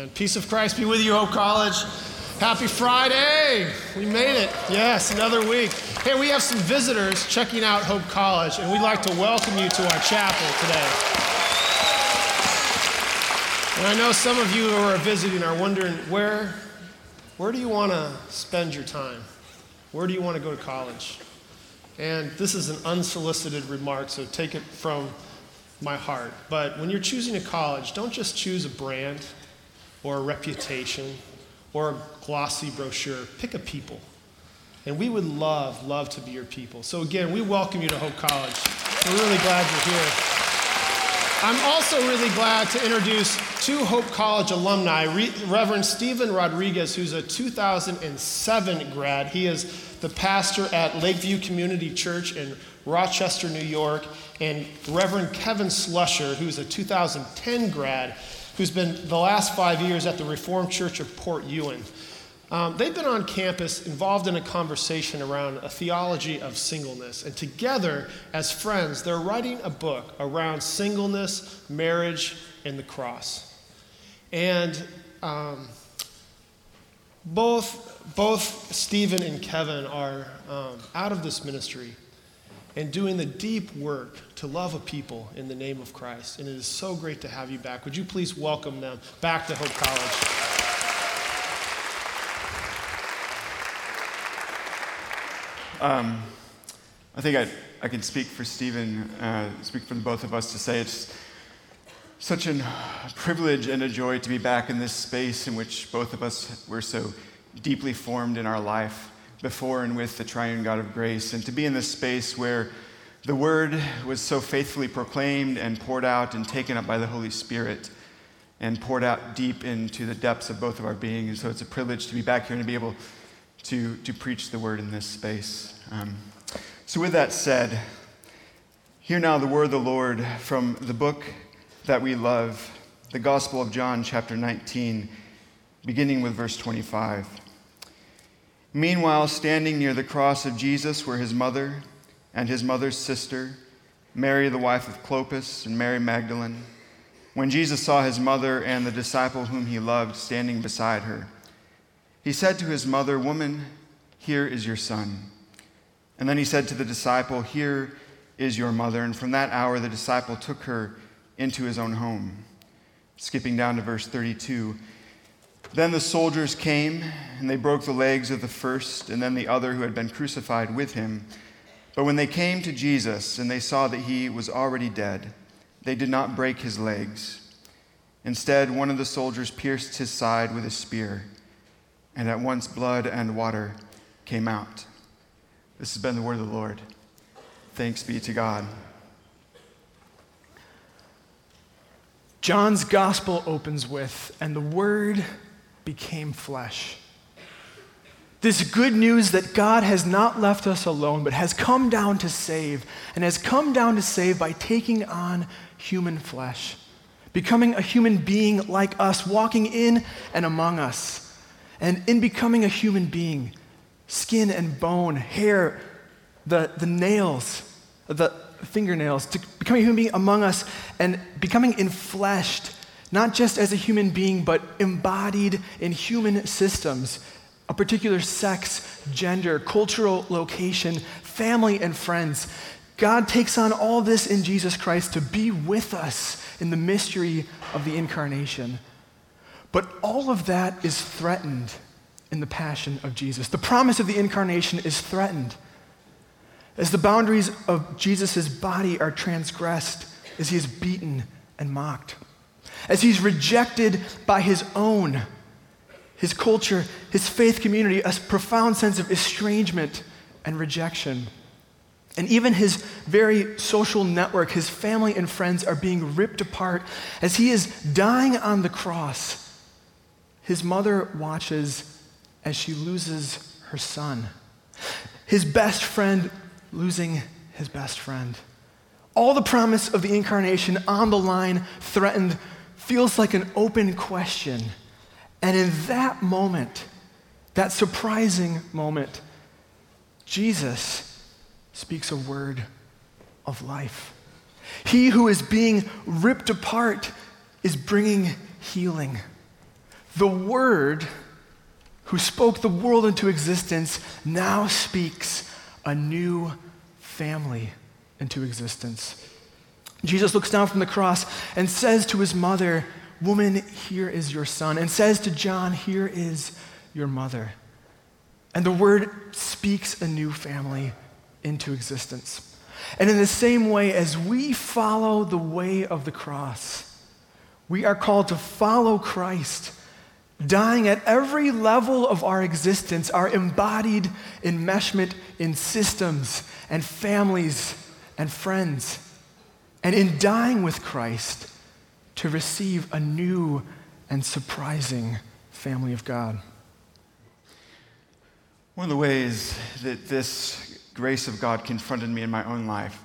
Amen. Peace of Christ be with you, Hope College. Happy Friday. We made it. Yes, another week. Hey, we have some visitors checking out Hope College, and we'd like to welcome you to our chapel today. And I know some of you who are visiting are wondering, where do you want to spend your time? Where do you want to go to college? And this is an unsolicited remark, so take it from my heart. But when you're choosing a college, don't just choose a brand or a reputation or a glossy brochure. Pick a people. And we would love to be your people. So again, we welcome you to Hope College. We're really glad you're here. I'm also really glad to introduce two Hope College alumni, Reverend Stephen Rodriguez, who's a 2007 grad. He is the pastor at Lakeview Community Church in Rochester, New York, and Reverend Kevin Slusher, who's a 2010 grad, who's been the last 5 years at the Reformed Church of Port Ewan. They've been on campus involved in a conversation around a theology of singleness, and together, as friends, they're writing a book around singleness, marriage, and the cross. And both Stephen and Kevin are out of this ministry and doing the deep work to love a people in the name of Christ. And it is so great to have you back. Would you please welcome them back to Hope College? I think I can speak for Stephen, speak for the both of us to say it's such a privilege and a joy to be back in this space in which both of us were so deeply formed in our life before and with the triune God of grace, and to be in this space where the word was so faithfully proclaimed and poured out and taken up by the Holy Spirit and poured out deep into the depths of both of our being. And so it's a privilege to be back here and to be able to preach the word in this space. So with that said, hear now the word of the Lord from the book that we love, the Gospel of John, chapter 19, beginning with verse 25. Meanwhile, standing near the cross of Jesus were his mother and his mother's sister, Mary, the wife of Clopas, and Mary Magdalene. When Jesus saw his mother and the disciple whom he loved standing beside her, he said to his mother, "Woman, here is your son." And then he said to the disciple, "Here is your mother." And from that hour, the disciple took her into his own home. Skipping down to verse 32. Then the soldiers came, and they broke the legs of the first and then the other who had been crucified with him. But when they came to Jesus and they saw that he was already dead, they did not break his legs. Instead, one of the soldiers pierced his side with a spear, and at once blood and water came out. This has been the word of the Lord. Thanks be to God. John's gospel opens with, "And the word became flesh." This good news that God has not left us alone, but has come down to save, and has come down to save by taking on human flesh, becoming a human being like us, walking in and among us. And in becoming a human being, skin and bone, hair, the nails, the fingernails, to becoming a human being among us and becoming enfleshed, not just as a human being, but embodied in human systems, a particular sex, gender, cultural location, family, and friends. God takes on all this in Jesus Christ to be with us in the mystery of the incarnation. But all of that is threatened in the passion of Jesus. The promise of the incarnation is threatened as the boundaries of Jesus' body are transgressed, as he is beaten and mocked, as he's rejected by his own, his culture, his faith community, a profound sense of estrangement and rejection. And even his very social network, his family and friends, are being ripped apart as he is dying on the cross. His mother watches as she loses her son. His best friend losing his best friend. All the promise of the incarnation on the line, threatened, feels like an open question. And in that moment, that surprising moment, Jesus speaks a word of life. He who is being ripped apart is bringing healing. The Word who spoke the world into existence now speaks a new family into existence. Jesus looks down from the cross and says to his mother, "Woman, here is your son," and says to John, "Here is your mother." And the Word speaks a new family into existence. And in the same way, as we follow the way of the cross, we are called to follow Christ, dying at every level of our existence, our embodied enmeshment in systems and families and friends. And in dying with Christ, to receive a new and surprising family of God. One of the ways that this grace of God confronted me in my own life,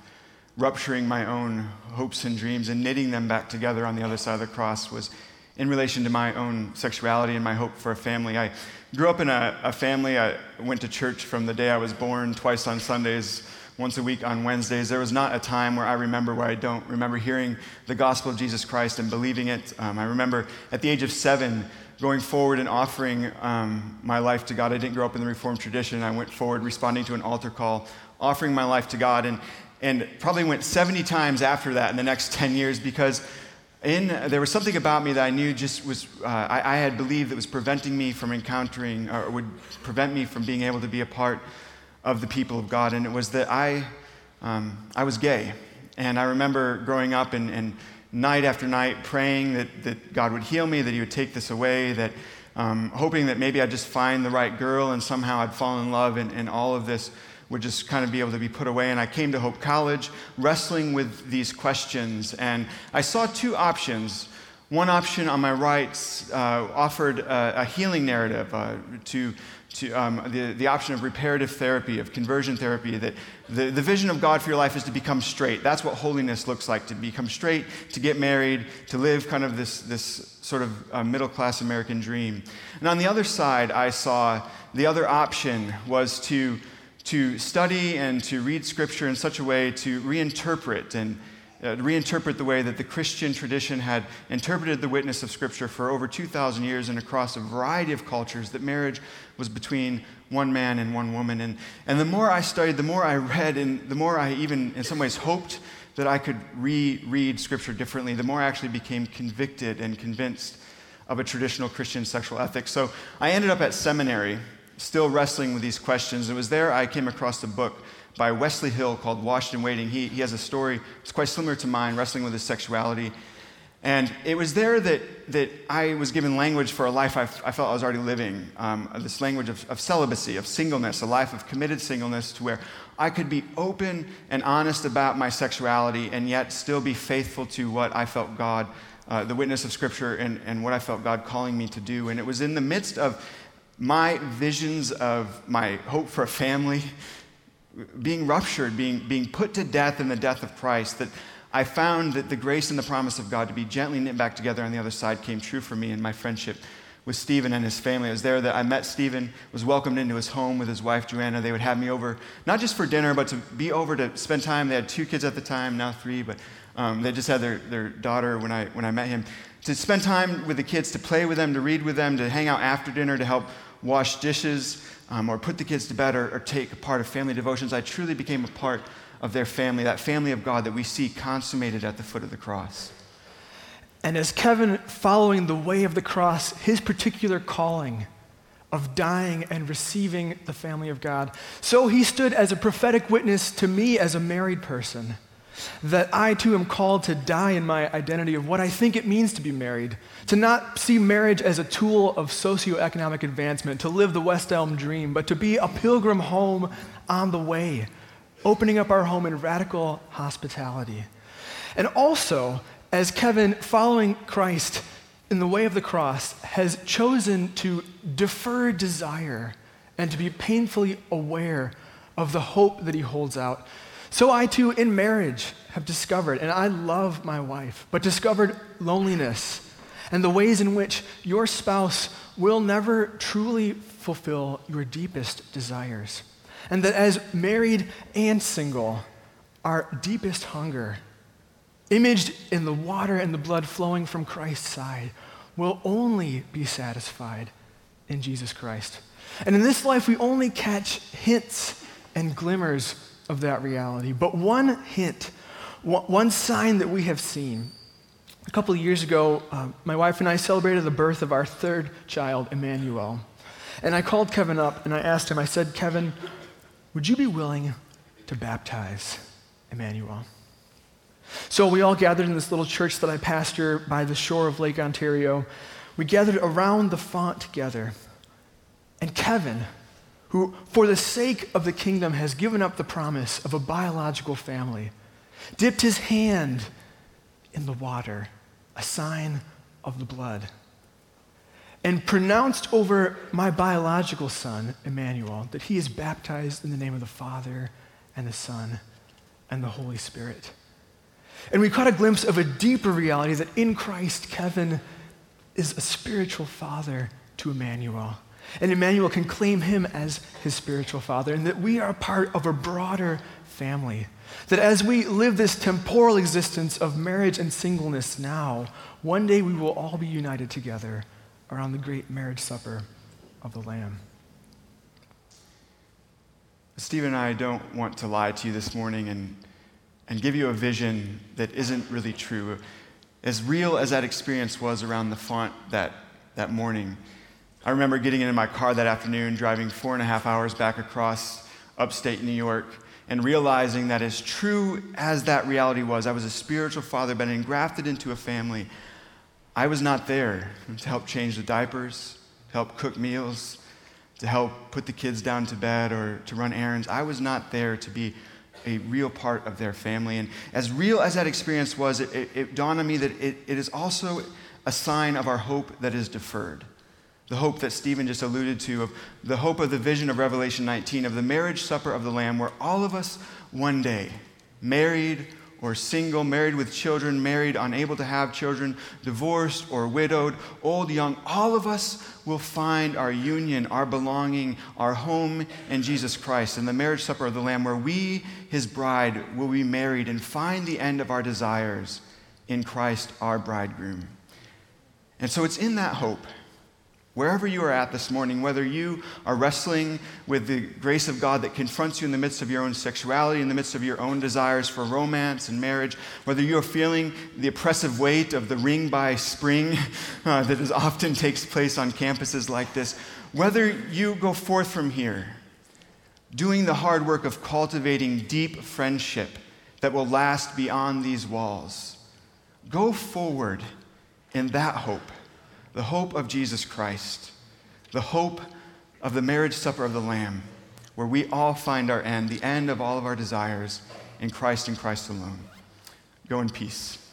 rupturing my own hopes and dreams and knitting them back together on the other side of the cross, was in relation to my own sexuality and my hope for a family. I grew up in a family. I went to church from the day I was born, twice on Sundays, once a week on Wednesdays. There was not a time where I remember where I don't remember hearing the gospel of Jesus Christ and believing it. I remember at the age of 7 going forward and offering my life to God. I didn't grow up in the Reformed tradition. I went forward responding to an altar call, offering my life to God, and probably went 70 times after that in the next 10 years because there was something about me that I knew just was, I had believed that was preventing me from encountering, or would prevent me from being able to be a part of the people of God, and it was that I was gay. And I remember growing up and night after night praying that God would heal me, that he would take this away, that hoping that maybe I'd just find the right girl and somehow I'd fall in love and all of this would just kind of be able to be put away. And I came to Hope College wrestling with these questions, and I saw two options. One option on my right offered a healing narrative the option of reparative therapy, of conversion therapy, that the vision of God for your life is to become straight. That's what holiness looks like, to become straight, to get married, to live kind of this sort of middle-class American dream. And on the other side, I saw the other option was to study and to read Scripture in such a way to reinterpret and reinterpret the way that the Christian tradition had interpreted the witness of Scripture for over 2,000 years and across a variety of cultures, that marriage was between one man and one woman. And the more I studied, the more I read, and the more I even in some ways hoped that I could reread Scripture differently, the more I actually became convicted and convinced of a traditional Christian sexual ethic. So I ended up at seminary still wrestling with these questions. It was there I came across a book by Wesley Hill called Washed and Waiting. He has a story that's quite similar to mine, wrestling with his sexuality. And it was there that I was given language for a life I felt I was already living, this language of celibacy, of singleness, a life of committed singleness, to where I could be open and honest about my sexuality and yet still be faithful to what I felt God, the witness of Scripture, and what I felt God calling me to do. And it was in the midst of my visions of my hope for a family being ruptured, being put to death in the death of Christ, that I found that the grace and the promise of God to be gently knit back together on the other side came true for me in my friendship with Stephen and his family. It was there that I met Stephen, was welcomed into his home with his wife, Joanna. They would have me over, not just for dinner, but to be over to spend time. They had 2 kids at the time, now 3, but they just had their daughter when I met him. To spend time with the kids, to play with them, to read with them, to hang out after dinner, to help wash dishes, or put the kids to bed, or take part of family devotions. I truly became a part of their family, that family of God that we see consummated at the foot of the cross. And as Kevin, following the way of the cross, his particular calling of dying and receiving the family of God, so he stood as a prophetic witness to me as a married person, that I too am called to die in my identity of what I think it means to be married, to not see marriage as a tool of socioeconomic advancement, to live the West Elm dream, but to be a pilgrim home on the way, opening up our home in radical hospitality. And also, as Kevin, following Christ in the way of the cross, has chosen to defer desire and to be painfully aware of the hope that he holds out, so I too, in marriage, have discovered, and I love my wife, but discovered loneliness and the ways in which your spouse will never truly fulfill your deepest desires. And that as married and single, our deepest hunger, imaged in the water and the blood flowing from Christ's side, will only be satisfied in Jesus Christ. And in this life, we only catch hints and glimmers of that reality. But one hint, one sign that we have seen. A couple of years ago, my wife and I celebrated the birth of our third child, Emmanuel. And I called Kevin up and I asked him, I said, Kevin, would you be willing to baptize Emmanuel? So we all gathered in this little church that I pastor by the shore of Lake Ontario. We gathered around the font together. And Kevin, who for the sake of the kingdom has given up the promise of a biological family, dipped his hand in the water, a sign of the blood, and pronounced over my biological son, Emmanuel, that he is baptized in the name of the Father and the Son and the Holy Spirit. And we caught a glimpse of a deeper reality that in Christ, Kevin is a spiritual father to Emmanuel. And Emmanuel can claim him as his spiritual father, and that we are part of a broader family. That as we live this temporal existence of marriage and singleness now, one day we will all be united together around the great marriage supper of the Lamb. Stephen and I don't want to lie to you this morning and give you a vision that isn't really true. As real as that experience was around the font that morning, I remember getting into my car that afternoon, driving 4.5 hours back across upstate New York, and realizing that as true as that reality was, I was a spiritual father, but engrafted into a family. I was not there to help change the diapers, to help cook meals, to help put the kids down to bed or to run errands. I was not there to be a real part of their family. And as real as that experience was, it dawned on me that it is also a sign of our hope that is deferred. The hope that Stephen just alluded to, of the hope of the vision of Revelation 19, of the marriage supper of the Lamb, where all of us one day, married or single, married with children, married, unable to have children, divorced or widowed, old, young, all of us will find our union, our belonging, our home in Jesus Christ, in the marriage supper of the Lamb, where we, his bride, will be married and find the end of our desires in Christ, our bridegroom. And so it's in that hope, wherever you are at this morning, whether you are wrestling with the grace of God that confronts you in the midst of your own sexuality, in the midst of your own desires for romance and marriage, whether you are feeling the oppressive weight of the ring by spring that is often takes place on campuses like this, whether you go forth from here doing the hard work of cultivating deep friendship that will last beyond these walls, go forward in that hope. The hope of Jesus Christ, the hope of the marriage supper of the Lamb, where we all find our end, the end of all of our desires in Christ and Christ alone. Go in peace.